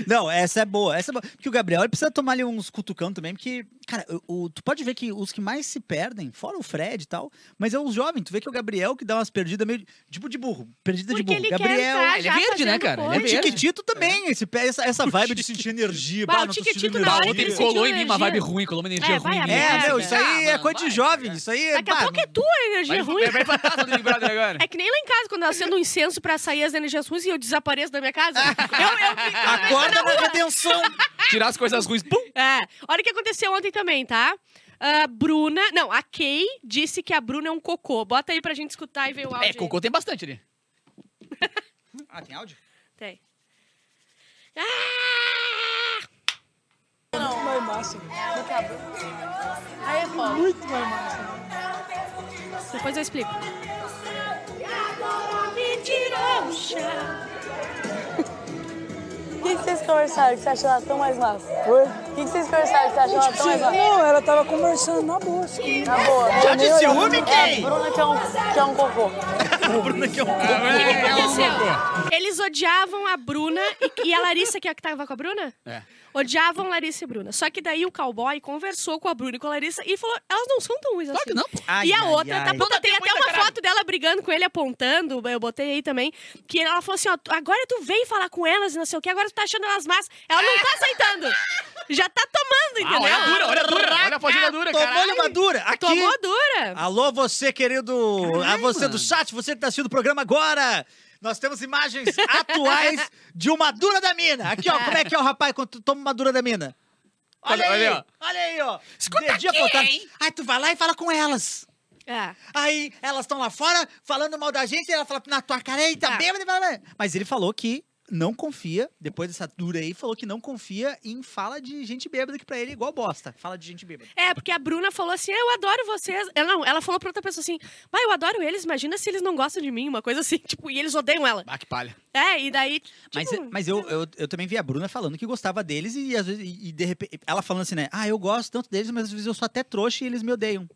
Não, essa é boa, essa é boa. Porque o Gabriel, ele precisa tomar ali uns cutucão também, porque, cara, o, o, tu pode ver que os que mais se perdem, fora o Fred e tal, mas é os jovens, tu vê que é o Gabriel que dá umas perdidas meio, tipo de burro, perdida porque de burro. Gabriel, ele é verde, né, cara? Ele é verde. O Tiquitito também, é. esse, essa, essa vibe de sentir energia. Bah, bah, o Tiquitito na hora que ele colou em mim uma vibe ruim, colou uma energia é, ruim. Vai, é, meu, isso aí é coisa de jovem, é. isso aí é... Daqui a pouco é tua energia mas ruim. Vai pra taça do Big Brother agora. É que nem lá em casa, quando eu acendo um incenso pra sair as energias ruins e eu desapareço da minha casa. eu, eu fico Acorda na redenção. Tirar as coisas ruins, pum. É. Olha o que aconteceu ontem também, tá? A Bruna... Não, a Kay disse que a Bruna é um cocô. Bota aí pra gente escutar e ver o áudio. É, cocô aí. Tem bastante ali. Ah, tem áudio? Tem. Ah! Muito mais massa. Aí é foda. Muito mais massa. Depois eu explico. O que vocês conversaram que você achou ela tão mais massa? Oi? O que vocês conversaram que você achou ela tão mais massa? Não, ela tava conversando na boa. Assim. Na boa. Já de ciúme, quem? É a Bruna que é um, que é um cocô. A Bruna que é um cocô. O que aconteceu? Eles odiavam a Bruna e, e a Larissa, que é a que tava com a Bruna? É. Odiavam Larissa e Bruna. Só que daí o cowboy conversou com a Bruna e com a Larissa e falou, elas não são tão ruins assim. Claro que não, pô. Ai, e a ai, outra, ai, tá pronta, tem até uma caralho. Foto dela brigando com ele, apontando, eu botei aí também, que ela falou assim, ó, agora tu vem falar com elas e não sei o que, agora tu tá achando elas más. Ela não tá aceitando. Já tá tomando, entendeu? Ah, olha a dura, olha a dura. Olha a fodida dura, cara. Tomou uma dura. Aqui. Tomou dura. Alô, você, querido. Caralho, a você mano. Do chat, você que tá assistindo o programa agora. Nós temos imagens atuais de uma dura da mina. Aqui, ó, como é que é o rapaz quando toma uma dura da mina? Olha, olha aí, ó. Olha aí, ó. Escuta aqui, hein? Aí tu vai lá e fala com elas. É. Aí elas estão lá fora falando mal da gente, e ela fala na tua cara, eita, tá bêbada. Mas ele falou que não confia, depois dessa dura aí, falou que não confia em fala de gente bêbada, que pra ele é igual bosta, fala de gente bêbada. É, porque a Bruna falou assim, eu adoro vocês. Ela, não, ela falou pra outra pessoa assim, mas eu adoro eles, imagina se eles não gostam de mim, uma coisa assim, tipo, e eles odeiam ela. Ah, que palha. É, e daí... Tipo, mas mas eu, eu, eu também vi a Bruna falando que gostava deles e, às vezes, e de repente, ela falando assim, né, ah, eu gosto tanto deles, mas às vezes eu sou até trouxa e eles me odeiam.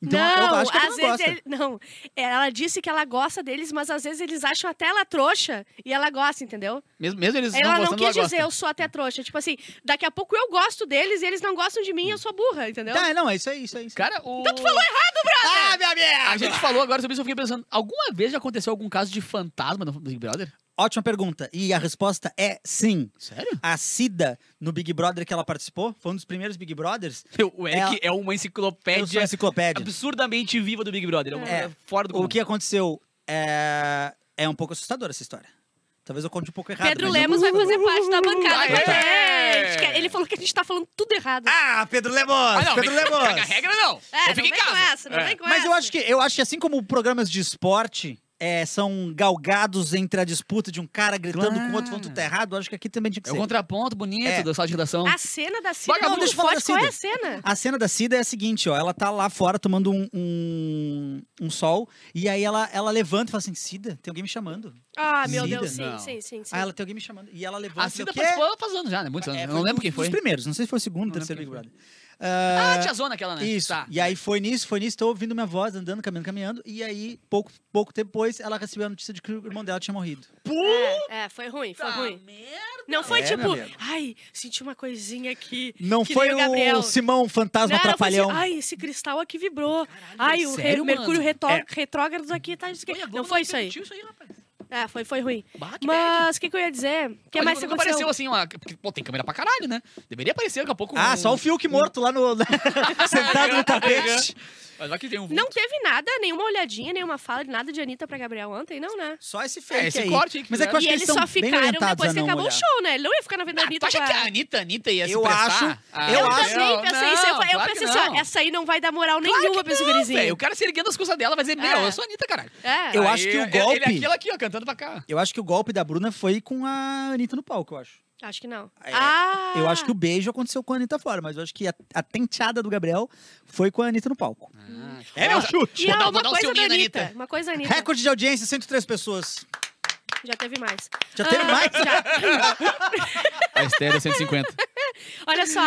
Então, não, eu acho que às vezes gosta. Ele, não, ela disse que ela gosta deles, mas às vezes eles acham até ela trouxa e ela gosta, entendeu? Mesmo, mesmo eles ela não gostando, não quis ela dizer, gosta. Eu sou até trouxa. Tipo assim, daqui a pouco eu gosto deles e eles não gostam de mim, eu sou burra, entendeu? Tá, não, é isso aí, isso aí. Isso. Cara, o... Então tu falou errado, brother! Ah, minha merda! A gente falou agora sobre isso, eu fiquei pensando, alguma vez já aconteceu algum caso de fantasma no Big Brother? Ótima pergunta. E a resposta é sim. Sério? A Cida, no Big Brother que ela participou, foi um dos primeiros Big Brothers. O Eric ela... é uma enciclopédia, uma enciclopédia absurdamente viva do Big Brother. É, é fora do comum. O que aconteceu? é, é um pouco assustadora essa história. Talvez eu conte um pouco errado. Pedro Lemos vai fazer parte da bancada com a gente. Ele falou que a gente tá falando tudo errado. Ah, Pedro Lemos! Ah, não, Pedro Lemos! Não caga a regra, não. É, eu fico em casa. Mas eu acho que, eu acho que assim como programas de esporte... É, são galgados entre a disputa de um cara gritando claro. com o outro falando tudo tá errado. Eu acho que aqui também tinha que ser. É um contraponto bonito é. da sala de redação. A cena da Cida. Não, deixa eu falar da Cida. Qual é a cena? A cena da Cida é a seguinte, ó. Ela tá lá fora tomando um, um, um sol. E aí ela, ela levanta e fala assim, Cida, tem alguém me chamando. Ah, Cida. Meu Deus, sim, sim, sim, sim. Ah, ela tem alguém me chamando. E ela levanta. A Cida participou faz anos já, né? Muitos anos. É, eu não lembro quem foi. Os primeiros, não sei se foi o segundo, terceiro Big Brother. Uh, ah, tia zona aquela, né? Isso. Tá. E aí foi nisso, foi nisso, tô ouvindo minha voz, andando, caminhando, caminhando. E aí, pouco, pouco depois, ela recebeu a notícia de que o irmão dela tinha morrido. É, é, foi ruim, foi ruim. Merda. Não foi é, tipo, ai, senti uma coisinha aqui. Não que foi o, o Simão Fantasma não, Trapalhão. Assim, ai, esse cristal aqui vibrou. Caralho, ai, o sério, re, Mercúrio retró é. retrógrado aqui tá. Olha, não foi isso aí. Isso aí, rapaz. É, foi, foi ruim. Bah, que mas o que, que eu ia dizer? O que mais que aconteceu? Apareceu assim uma... Porque, pô, tem câmera pra caralho, né? Deveria aparecer daqui a pouco. Ah, um... só o Fiuk morto lá no... Sentado no tapete. Mas lá que tem um vulto. Não teve nada, nenhuma olhadinha, nenhuma fala, nada de Anitta pra Gabriel ontem, não, né? Só esse fake é, esse aí. Corte aí que mas é que eu acho e que eles só ficaram depois que acabou olhar. O show, né? Ele não ia ficar na venda da Anitta. Ah, tu acha pra... que a Anitta, Anitta ia se eu acho, ah, eu, eu acho. Também pensei isso. Eu, eu claro pensei assim, ó, essa aí não vai dar moral claro nenhuma pra esse gurizinho. O cara se erguendo as coisas dela vai dizer, meu, eu sou a Anitta, caralho. É. Eu acho que o golpe... Ele é aquilo aqui, ó, cantando. Eu acho que o golpe da Bruna foi com a Anitta no palco, eu acho. Acho que não. É, ah! Eu acho que o beijo aconteceu com a Anitta fora, mas eu acho que a, a tenteada do Gabriel foi com a Anitta no palco. Ah, é o chute! E uma, uma coisa da Anitta. Uma coisa da Anitta. Recorde de audiência, cento e três pessoas. Já teve mais. Já teve ah, mais? Já. A Estela cento e cinquenta. Olha só,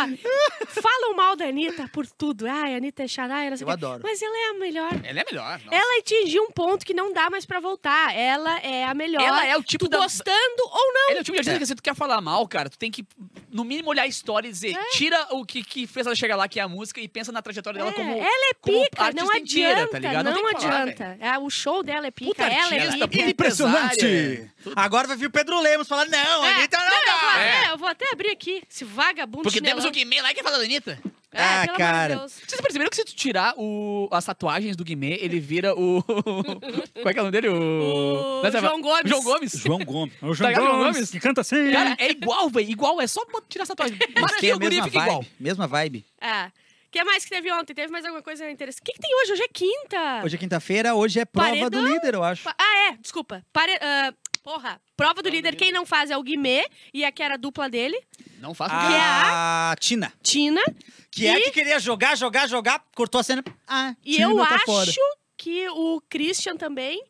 falam mal da Anitta por tudo. Ai, a Anitta é chata, ai, não sei eu que. Adoro. Mas ela é a melhor. Ela é a melhor. Nossa. Ela atingiu um ponto que não dá mais pra voltar. Ela é a melhor. Ela é o tipo tu da... gostando ou não. Ela é o tipo de artista é. que se tu quer falar mal, cara, tu tem que, no mínimo, olhar a história e dizer, é. tira o que, que fez ela chegar lá, que é a música, e pensa na trajetória é. dela como Ela é pica, não adianta, inteira, tá ligado? Não, não tem adianta. Falar, é, o show dela é pica, puta ela artista, é pica. Impressionante. Tudo. Agora vai vir o Pedro Lemos falando, não, é, Anitta não, não dá. Eu vou, é. É, eu vou até abrir aqui, esse vagabundo porque chinelão. Temos o Guimê lá que fala da Anitta. É, ah, cara. Vocês perceberam que se tu tirar o, as tatuagens do Guimê, ele vira o... Qual é que é o nome dele? O... o... João Gomes. João Gomes. João Gomes. O João, tá Gomes, João Gomes. Que canta assim. Cara, é igual, velho. Igual, é só tirar as tatuagens. Mas tem a mesma vibe. Igual. Mesma vibe. É. O que mais que teve ontem? Teve mais alguma coisa interessante? O que, que tem hoje? Hoje é quinta. Hoje é quinta-feira, hoje é prova Paredão. do líder, eu acho. Ah, é, desculpa. Pare... Uh, porra, prova do prova líder, do quem líder. não faz é o Guimê, e a que era a dupla dele. Não faz o Guimê. A Tina. Tina. Que e... é a que queria jogar, jogar, jogar, cortou a cena. Ah, e Tina eu tá acho fora. que o Christian também...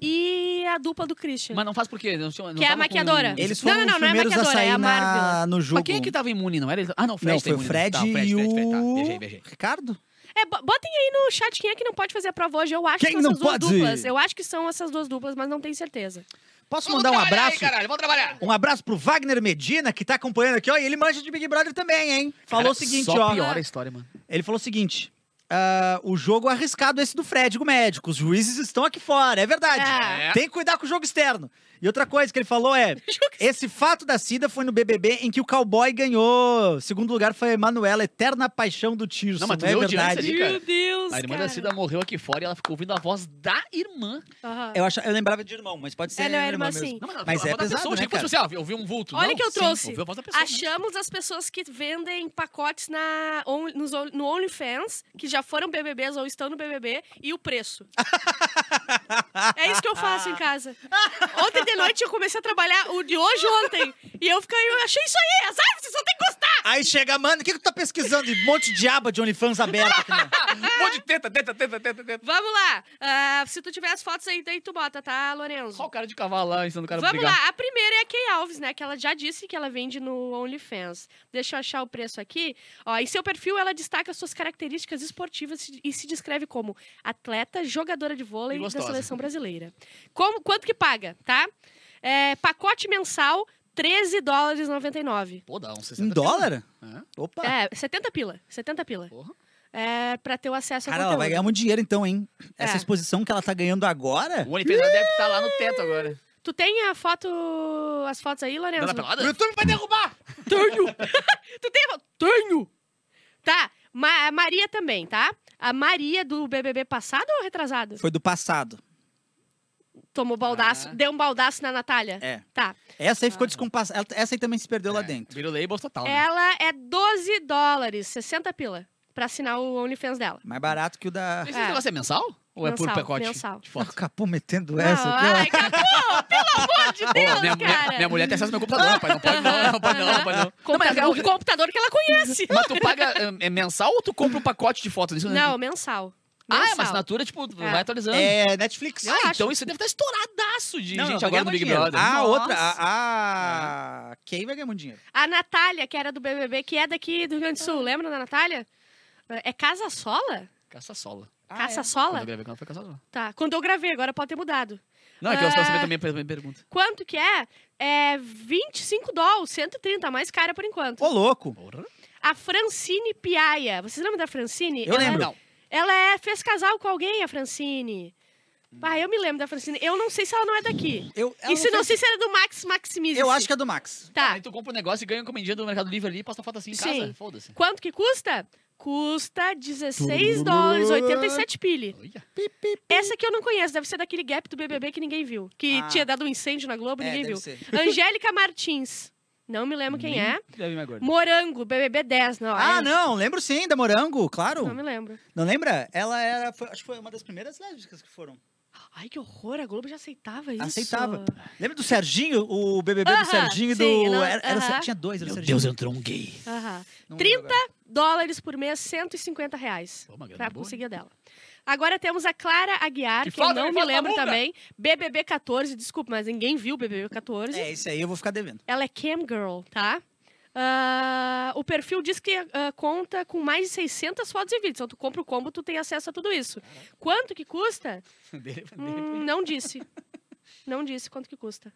E a dupla do Christian. Mas não faz por quê? Não, não que é a maquiadora. Com... Eles foram não, não, os primeiros não é a, a sair é a na... no jogo. Mas quem é que tava imune, não era? Ah, não, o Fred não, foi o Fred, tá, o Fred e o... Fred, Fred, tá. beijei, beijei. Ricardo? É, botem aí no chat quem é que não pode fazer a prova hoje. Eu acho quem que são essas duas pode? duplas. Eu acho que são essas duas duplas, mas não tenho certeza. Posso Vamos mandar um abraço? Aí, caralho, vamos trabalhar. Um abraço pro Wagner Medina, que tá acompanhando aqui, ó. E ele manja de Big Brother também, hein? Falou Cara, o seguinte, só ó. Só piora a história, mano. Ele falou o seguinte... Uh, o jogo arriscado esse do Fred, o médico. Os juízes estão aqui fora, é verdade. É. Tem que cuidar com o jogo externo. E outra coisa que ele falou é... esse fato da Cida foi no B B B em que o cowboy ganhou. Segundo lugar foi a Emanuela, eterna paixão do Tirso. Não, mas tu não é verdade. Ali, Meu Deus, A irmã cara. da Cida morreu aqui fora e ela ficou ouvindo a voz da irmã. Uhum. Eu, acho, eu lembrava de irmão, mas pode ser ela é irmã, irmã mesmo. Não, mas, mas a é pesado, pessoa, né, cara? Social, eu vi um vulto. Olha o que eu trouxe. Sim, pessoa, achamos né? as pessoas que vendem pacotes na, on, nos, no OnlyFans, que já Já foram B B Bs ou estão no B B B, e o preço. É isso que eu faço em casa. Ontem de noite eu comecei a trabalhar o de hoje ontem. E eu fiquei, eu achei isso aí, as árvores, vocês só tem que gostar. Aí chega, mano, o que que tu tá pesquisando? Um monte de aba de OnlyFans aberta aqui, né? Um monte de teta, teta, teta, teta, teta. Vamos lá. Uh, se tu tiver as fotos aí, daí tu bota, tá, Lorenzo? Só o cara de cavalo lá, ensinando o cara a brigar. Vamos lá. A primeira é a Kay Alves, né? Que ela já disse que ela vende no OnlyFans. Deixa eu achar o preço aqui. Ó, em seu perfil, ela destaca suas características esportivas e se descreve como atleta, jogadora de vôlei da seleção brasileira. Como, quanto que paga, tá? É, pacote mensal, treze dólares e noventa e nove centavos. Pô, dá uns sessenta. Um dólar? É. Opa. É, setenta pila. setenta pila. Porra. É, pra ter o acesso ao Cara, conteúdo. Ela vai ganhar muito dinheiro então, hein? É. Essa exposição que ela tá ganhando agora... O OnlyFans deve estar tá lá no teto agora. Tu tem a foto... As fotos aí, Lorenzo? O YouTube vai derrubar! Tenho! Tu tem a... Tenho! Tá... Ma- a Maria também, tá? A Maria do B B B passado ou retrasado? Foi do passado. Tomou baldaço, ah. deu um baldaço na Natália? É. Tá. Essa aí ficou ah. descompassada. Essa aí também se perdeu é. lá dentro. Virou label total. Né? Ela é doze dólares, sessenta pila, pra assinar o OnlyFans dela. Mais barato que o da... Esse é. negócio é mensal? Ou é mensal, puro pacote? Mensal. De foto? Ah, Capu metendo não, essa aqui. Ai, Capu, pelo amor de Deus, Pô, minha, cara. Minha, minha mulher tem acesso ao meu computador, rapaz. Não pode não, não pode não, não, pode não. Computador, não, mas é o computador que ela conhece. Mas tu paga é mensal ou tu compra um pacote de foto? Disso? Não, mensal. Mensal. Ah, é uma assinatura, tipo, é. vai atualizando. É, Netflix. Ah, acho. Então isso deve estar estouradaço de não, gente não, agora no Big Brother. Ah, Nossa. outra. Ah, ah, quem vai ganhar muito dinheiro? A Natália, que era do B B B, que é daqui do Rio Grande do Sul. Ah. Lembra da Natália? É Casa Sola? Casa Sola. Ah, Caça é? Sola? Quando eu gravei, quando foi Caça Sola. Tá, quando eu gravei, agora pode ter mudado. Não, é que eu quero saber também a minha pergunta. Quanto que é? É vinte e cinco dólares, cento e trinta, mais cara por enquanto. Ô, louco! Porra. A Francine Piaia. Vocês lembram da Francine? Eu ela lembro. Não. Ela é, fez casal com alguém, a Francine. Ah, eu me lembro da Francine. Eu não sei se ela não é daqui. Eu, e se não, não sei se era do Max Maximize. Eu acho que é do Max. Tá. Aí tu compra um negócio e ganha um comendinho do Mercado Livre ali e posta foto assim em Sim. casa. Foda-se. Quanto que custa? Custa dezesseis dólares, oitenta e sete pila. Essa aqui eu não conheço. Deve ser daquele gap do B B B que ninguém viu. Que ah. tinha dado um incêndio na Globo e é, ninguém viu. Ser. Angélica Martins. Não me lembro quem Nem é. Morango, B B B dez. Não, ah, é não. Lembro sim, da Morango, claro. Não me lembro. Não lembra? Ela era... Foi, acho que foi uma das primeiras lésbicas que foram. Ai, que horror. A Globo já aceitava isso. Aceitava. Lembra do Serginho? O B B B uh-huh, do Serginho e do... Não, era, era, uh-huh. Tinha dois, era o Serginho. Meu Deus, entrou um gay. Uh-huh. trinta dólares por mês, cento e cinqueta reais. Pô, pra conseguir boa. dela. Agora temos a Clara Aguiar, que, que foda, eu não me lembro também. B B B catorze, desculpa, mas ninguém viu o B B B catorze. É, esse aí eu vou ficar devendo. Ela é cam girl, tá? Uh, o perfil diz que uh, conta com mais de seiscentas fotos e vídeos. Então tu compra o combo, tu tem acesso a tudo isso. Caraca. Quanto que custa? hum, não disse. Não disse quanto que custa.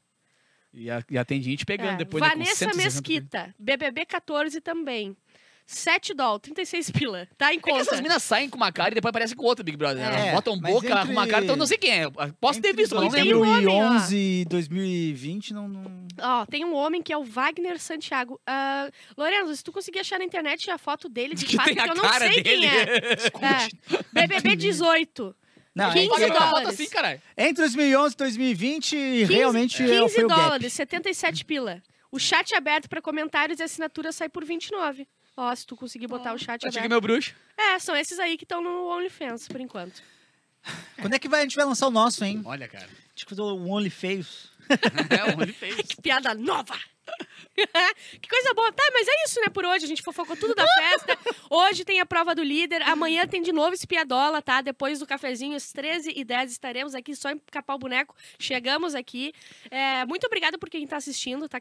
E, a, e a tem gente pegando é. depois. Vanessa né, Mesquita, B B B catorze também. sete dólares, trinta e seis pila. Tá em conta. É que essas minas saem com uma cara e depois aparecem com outra Big Brother. É, elas botam boca, entre... com uma cara, então não sei quem é. Posso entre ter visto. dois mil e onze e dois mil e vinte, não... não... Ó, tem um homem que é o Wagner Santiago. Uh, Lorenzo, se tu conseguir achar na internet a foto dele, de fato, que eu não sei dele. quem é. é. B B B dezoito. Não, quinze dólares. Assim, entre dois mil e onze e dois mil e vinte, quinze, realmente é. quinze dólares, setenta e sete pila. O chat aberto para comentários e assinatura sai por vinte e nove. Ó, oh, se tu conseguir botar oh, o chat aberto. Meu bruxo. É, são esses aí que estão no OnlyFans, por enquanto. Quando é que vai, a gente vai lançar o nosso, hein? Olha, cara. A gente usou o OnlyFans. É, o OnlyFans. Ai, que piada nova! Que coisa boa. Tá, mas é isso, né, por hoje. A gente fofocou tudo da festa. Hoje tem a prova do líder. Amanhã tem de novo Espiadola, tá? Depois do cafezinho, às treze e dez, estaremos aqui só em Capar o Boneco. Chegamos aqui. É, muito obrigado por quem tá assistindo. Tá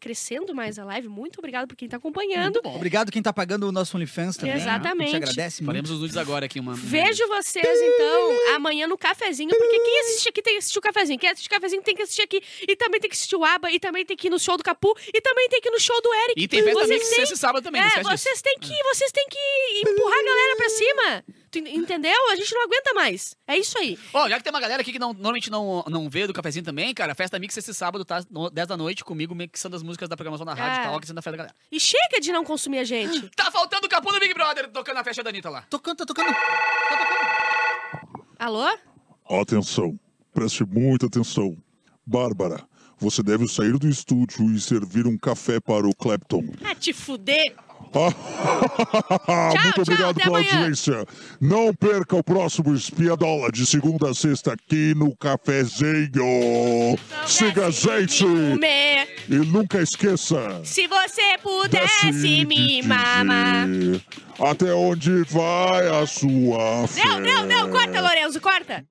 crescendo mais a live. Muito obrigado por quem tá acompanhando. Obrigado quem tá pagando o nosso OnlyFans também. Exatamente. Né? A gente agradece. Faremos os nudes agora aqui, mano. Vejo vocês, então, amanhã no cafezinho. Porque quem assiste aqui tem que assistir o cafezinho. Quem assiste o cafezinho tem que assistir aqui. E também tem que assistir o Aba. E também tem que ir no show do Capu. E também tem que ir no show do Eric. E tem festa também, tem... esse sábado também. É, vocês têm, que, vocês têm que empurrar a galera pra cima. Tu entendeu? A gente não aguenta mais. É isso aí. Ó, oh, já que tem uma galera aqui que não, normalmente não, não vê do cafezinho também, cara, a festa Mix esse sábado tá dez da noite comigo, mixando as músicas da programação na rádio, é. tá ótimo, da festa da galera. E chega de não consumir a gente. Tá faltando o Capu do Big Brother tocando a festa da Anitta lá. Tocando, tá tocando. Tá tocando. Alô? Atenção. Preste muita atenção. Bárbara. Você deve sair do estúdio e servir um café para o Clapton. Ah, te fuder! Tchau, muito obrigado tchau, pela audiência. Não perca o próximo Espiadola de segunda a sexta aqui no Cafezinho. Siga a gente. E nunca esqueça. Se você pudesse me mamar. Até onde vai a sua fé? Não, não, não. Corta, Lorenzo, corta.